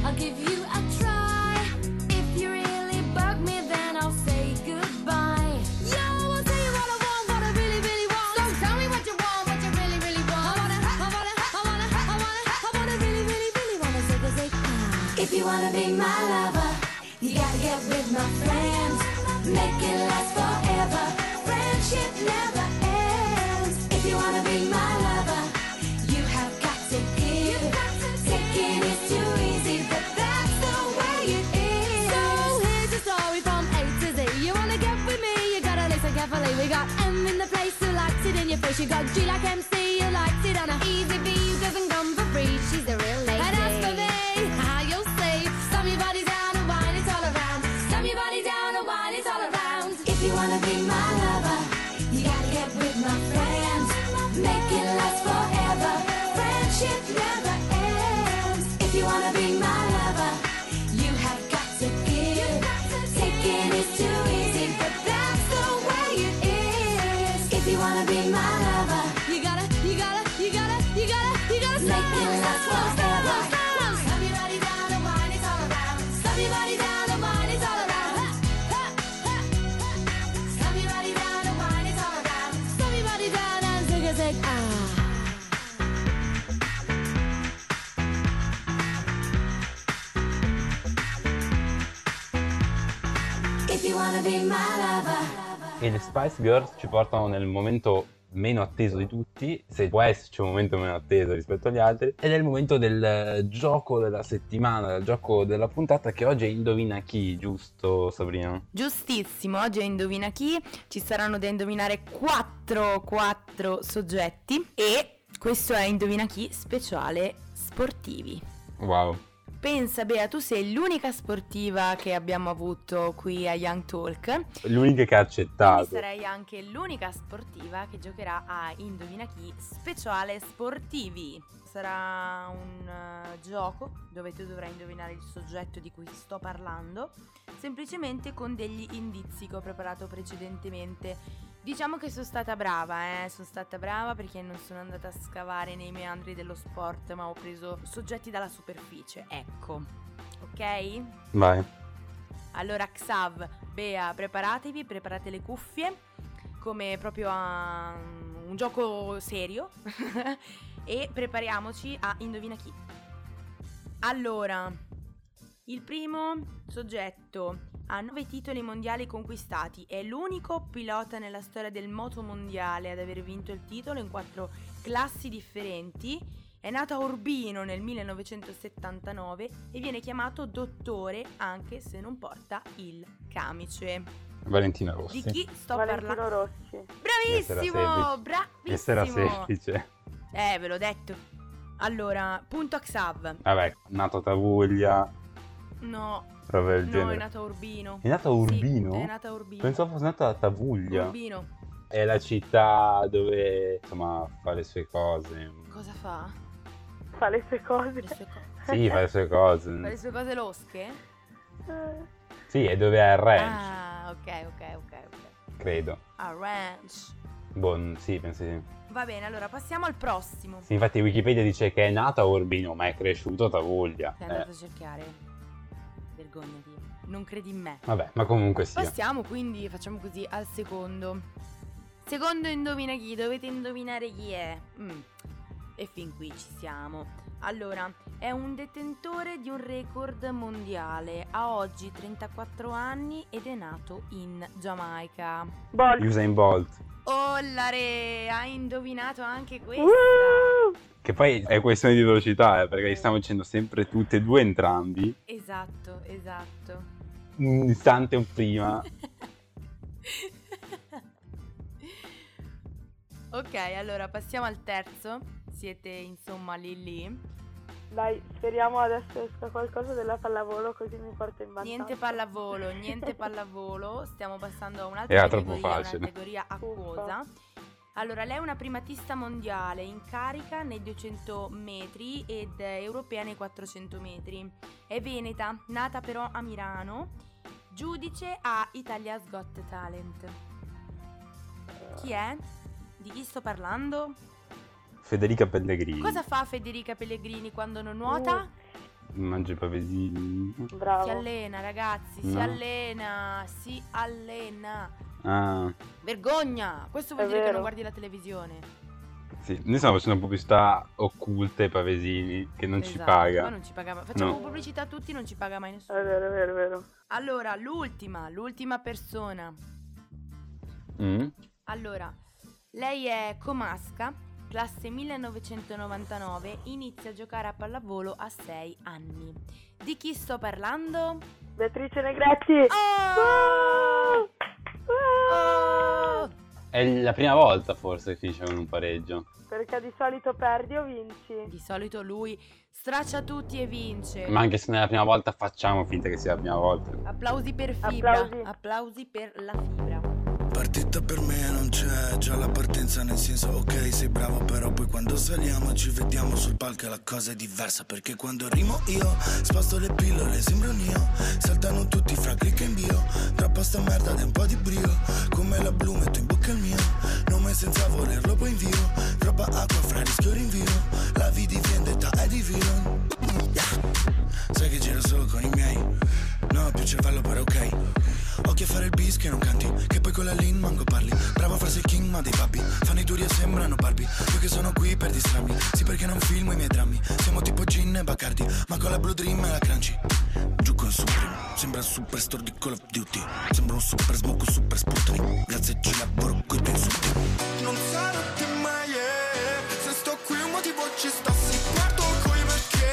I'll give you a try. If you really bug me, then I'll say goodbye. Yo, I'll tell you what I want, what I really, really want. So tell me what you want, what you really, really want. I wanna, I wanna, I wanna, I wanna, I wanna really, really, really wanna say, say, ah. If you wanna be my lover, you gotta get with my friends. Make it last forever. Friendship never ends. If you wanna be my lover, you have got to give. Taking is too easy, but that's the way it is. So here's a story from A to Z. You wanna get with me, you gotta listen carefully. We got M in the place who likes it in your face. You got G like M C who likes it on a easy V who doesn't come for free. She's the real lady. And as for me, how you'll say, slam your body down and wine it all around. Slam your body down and wine it all around. If you wanna be my lover, you gotta get with my friends. Make it last forever. Friendship never ends. If you wanna be my lover, you have got to give. Taking is too easy, but that's the way it is. If you wanna be my lover, you gotta, you gotta, you gotta, you gotta, you gotta make it last forever. Slap your body down and wine it all around. Slap your body down and wine it all around. E le Spice Girls ci portano nel momento meno atteso di tutti, se può esserci un momento meno atteso rispetto agli altri, ed è il momento del gioco della settimana, del gioco della puntata, che oggi è Indovina Chi, giusto Sabrina? Giustissimo, oggi è Indovina Chi, ci saranno da indovinare quattro soggetti e questo è Indovina Chi speciale sportivi. Wow. Pensa Bea, tu sei l'unica sportiva che abbiamo avuto qui a Young Talk. L'unica che ha accettato. Quindi sarei anche l'unica sportiva che giocherà a Indovina Chi speciale sportivi. Sarà un uh, gioco dove tu dovrai indovinare il soggetto di cui sto parlando, semplicemente con degli indizi che ho preparato precedentemente. Diciamo che sono stata brava, eh, sono stata brava perché non sono andata a scavare nei meandri dello sport, ma ho preso soggetti dalla superficie, ecco, ok? Vai. Allora Xav, Bea, preparatevi, preparate le cuffie, come proprio a un gioco serio, e prepariamoci a Indovina Chi. Allora, il primo soggetto ha nove titoli mondiali conquistati, è l'unico pilota nella storia del moto mondiale ad aver vinto il titolo in quattro classi differenti, è nato a Urbino nel millenovecentosettantanove e viene chiamato dottore anche se non porta il camice. Valentino Rossi. Di chi sto parlando? Valentino Rossi. Bravissimo, bravissimo. Era semplice. Eh, ve l'ho detto. Allora, punto a Xav. Vabbè, nato a Tavuglia. No. No, genere. È nato a Urbino. È nato a Urbino? Sì, è nato a Urbino. Pensavo fosse nato a Tavuglia. Urbino. È la città dove, insomma, fa le sue cose. Cosa fa? Fa le sue cose? Le sue co- sì, fa le sue cose. Fa le sue cose losche? Sì, è dove è il ranch. Ah, ok, ok, ok, ok. Credo. A ranch. Boh, sì, penso sì. Va bene, allora passiamo al prossimo. Sì, infatti Wikipedia dice che è nato a Urbino, ma è cresciuto a Tavuglia. Sei andato eh. a cercare. Vergognati, non credi in me. Vabbè, ma comunque sì. Passiamo quindi, facciamo così, al secondo. Secondo Indovina Chi, dovete indovinare chi è. Mm. E fin qui ci siamo. Allora, è un detentore di un record mondiale. Ha oggi trentaquattro anni ed è nato in Giamaica. Bolt. Usain Bolt. Oh la re, hai indovinato anche questa. Uh! Che poi è questione di velocità, eh, perché li stiamo dicendo sempre tutte e due entrambi. Esatto, esatto. Un istante o prima. Ok, allora passiamo al terzo. Siete insomma lì lì. Dai, speriamo adesso esca qualcosa della pallavolo, così mi porto in vantaggio. Niente pallavolo, niente pallavolo. Stiamo passando a un'altra Era categoria, una categoria acquosa. Allora, lei è una primatista mondiale in carica nei duecento metri ed europea nei quattrocento metri. È veneta, nata però a Milano, giudice a Italia's Got Talent. Chi è? Di chi sto parlando? Federica Pellegrini. Cosa fa Federica Pellegrini quando non nuota? Uh, mangia i pavesini. Bravo. Si allena, ragazzi, no. si allena, si allena. Ah. Vergogna! Questo vuol È dire vero. Che non guardi la televisione. Sì, noi stiamo facendo pubblicità occulte ai pavesini che non esatto, ci paga. Ma non ci paga mai. Facciamo no. pubblicità a tutti, non ci paga mai nessuno. È vero, è vero, è vero. Allora, l'ultima, l'ultima persona. Mm. Allora, lei è comasca, classe millenovecentonovantanove, inizia a giocare a pallavolo a sei anni. Di chi sto parlando? Beatrice Negretti. Oh! Oh! Oh! È la prima volta forse che finisce con un pareggio. Perché di solito perdi o vinci? Di solito lui straccia tutti e vince. Ma anche se non è la prima volta, facciamo finta che sia la prima volta. Applausi per fibra. Applausi, Applausi per la fibra. Partita per me non c'è, già la partenza, nel senso ok sei bravo, però poi quando saliamo ci vediamo sul palco la cosa è diversa, perché quando rimo io sposto le pillole, sembra un io, saltano tutti fra click e invio, troppa sta merda e un po' di brio, come la blu metto in bocca il mio, nome senza volerlo poi invio, troppa acqua fra rischio rinvio, la vita di vendetta è di vino, sai che giro solo con i miei, no più cervello però ok. Occhio a fare il bis che non canti, che poi con la Lin manco parli. Bravo a farsi il king ma dei babbi, fanno i duri e sembrano Barbie. Io che sono qui per distrarmi, sì perché non filmo i miei drammi. Siamo tipo gin e Bacardi, ma con la Blue Dream e la Crunchy. Giù con Supreme, sembra un superstore di Call of Duty. Sembra un super smoke, un super sputnik. Grazie ci lavoro coi tuoi insulti. Non sarò te mai, yeah. Se sto qui un motivo ci sta. Se guardo coi perché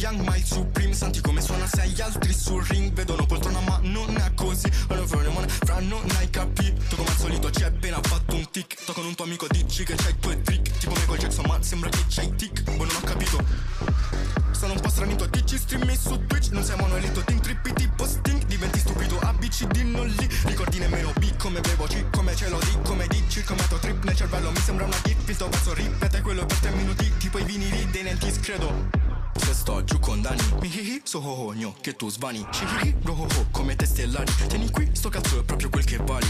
Young ma il Supreme, senti come suona se agli altri sul ring vedono poltrona ma non è così. Allora fra non hai capito come al solito c'è appena fatto un tic. Tocco con un tuo amico dici che c'hai i tuoi trick, tipo Michael Jackson ma sembra che c'hai tic. Boh non ho capito, sono un po' stranito, dici stream su Twitch. Non siamo noi lì, team trippi tipo Sting. Diventi stupido, A B C D non li ricordi nemmeno B come bevo, C come ce lo di, come dici come tuo trip nel cervello. Mi sembra una gif, il tuo pezzo ripete quello per tre minuti tipo i vinili dei nel discredo. Se sto giù con Dani, mihihi, so ho ho gno, che tu svani, cihihi, ro ho ho, come te stellari. Tieni qui, sto cazzo è proprio quel che vali.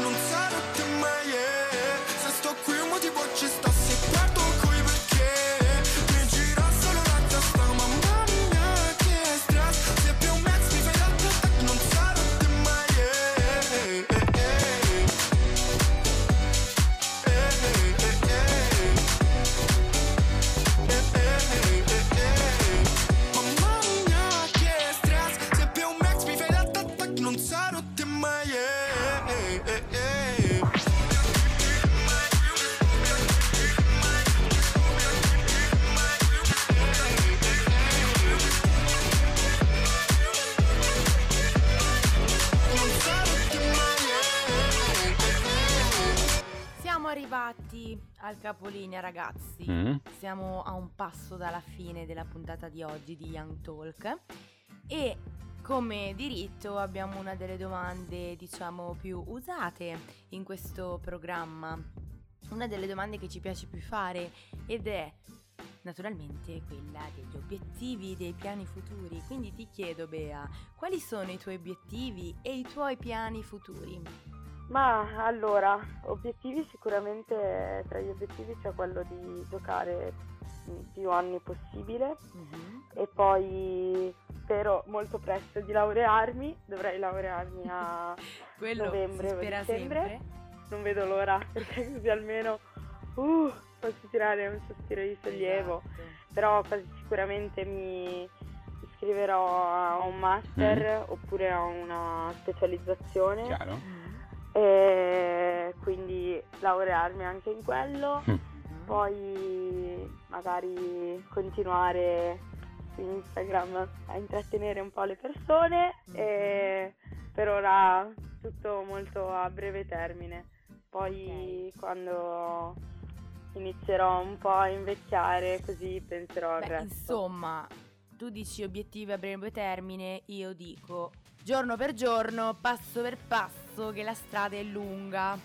Non sarò te mai, yeah. Se sto qui un motivo ci sta. Se guardo coi perché mi gira solo la testa. Mamma mia che stress, se più un mezzo mi fai la testa. Non sarò te mai, yeah. Arrivati al capolinea ragazzi, mm. siamo a un passo dalla fine della puntata di oggi di Young Talk e come diritto abbiamo una delle domande diciamo più usate in questo programma, una delle domande che ci piace più fare ed è naturalmente quella degli obiettivi, dei piani futuri, quindi ti chiedo Bea, quali sono i tuoi obiettivi e i tuoi piani futuri? Ma allora, obiettivi sicuramente, tra gli obiettivi c'è quello di giocare più anni possibile mm-hmm. e poi spero molto presto di laurearmi, dovrei laurearmi a novembre o dicembre, sempre. Non vedo l'ora perché così almeno uh, posso tirare un sospiro di sollievo, esatto. Però quasi sicuramente mi iscriverò a un master mm. oppure a una specializzazione. Chiaro. E quindi laurearmi anche in quello, mm. poi magari continuare su Instagram a intrattenere un po' le persone, e per ora tutto molto a breve termine. Poi okay. quando inizierò un po' a invecchiare, così penserò al Beh, resto. Insomma, tu dici obiettivi a breve termine, io dico giorno per giorno, passo per passo, che la strada è lunga.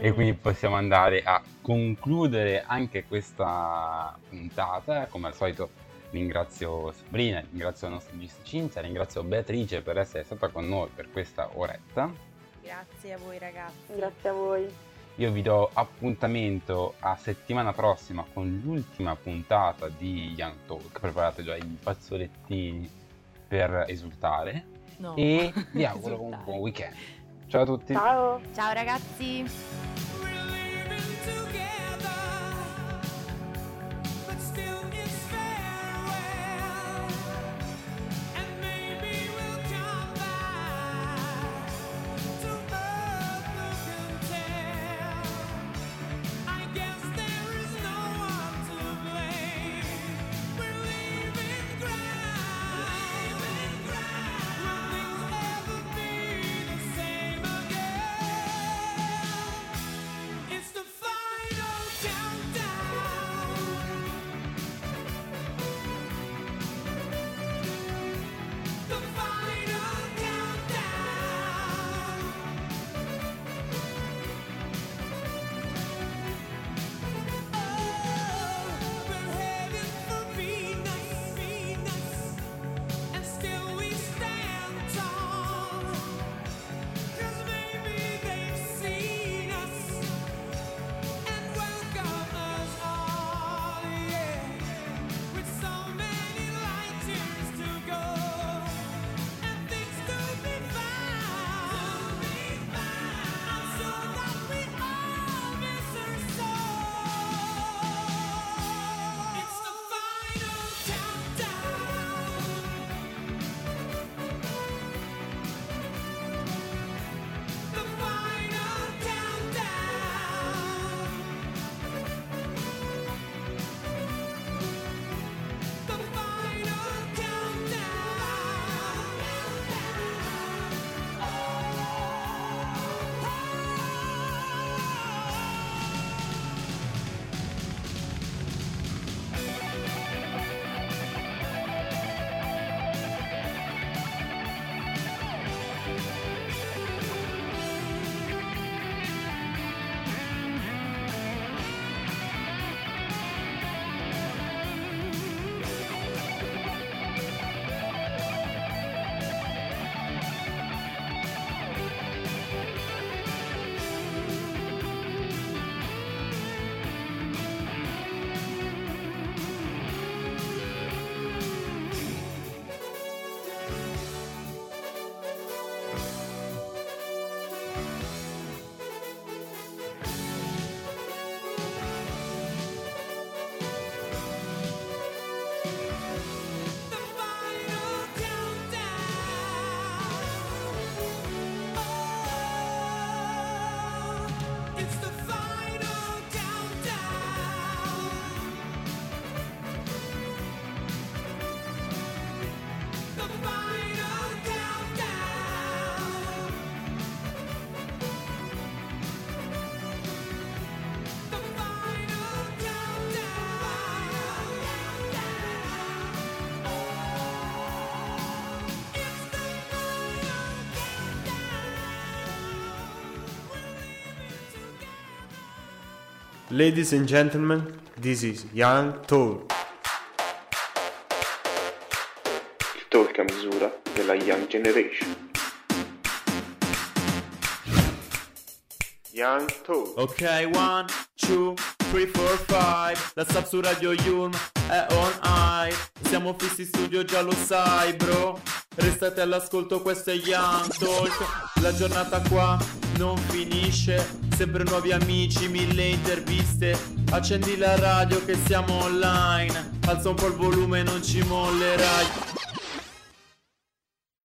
E quindi possiamo andare a concludere anche questa puntata. Come al solito ringrazio Sabrina, ringrazio la nostra regista Cinzia, ringrazio Beatrice per essere stata con noi per questa oretta. Grazie a voi ragazzi. Grazie a voi. Io vi do appuntamento a settimana prossima con l'ultima puntata di Young Talk. Preparate già i fazzolettini per esultare. No. E vi auguro un buon weekend. Ciao a tutti. Ciao. Ciao ragazzi. Ladies and gentlemen, this is Young Talk. Il talk a misura della Young Generation. Young Talk. Ok, one, two, three, four, five. La sub su Radio Yulm è on high. Siamo fissi in studio, già lo sai, bro. Restate all'ascolto, questo è Young Talk. La giornata qua non finisce. Sempre nuovi amici, mille interviste. Accendi la radio che siamo online. Alza un po' il volume, non ci mollerai.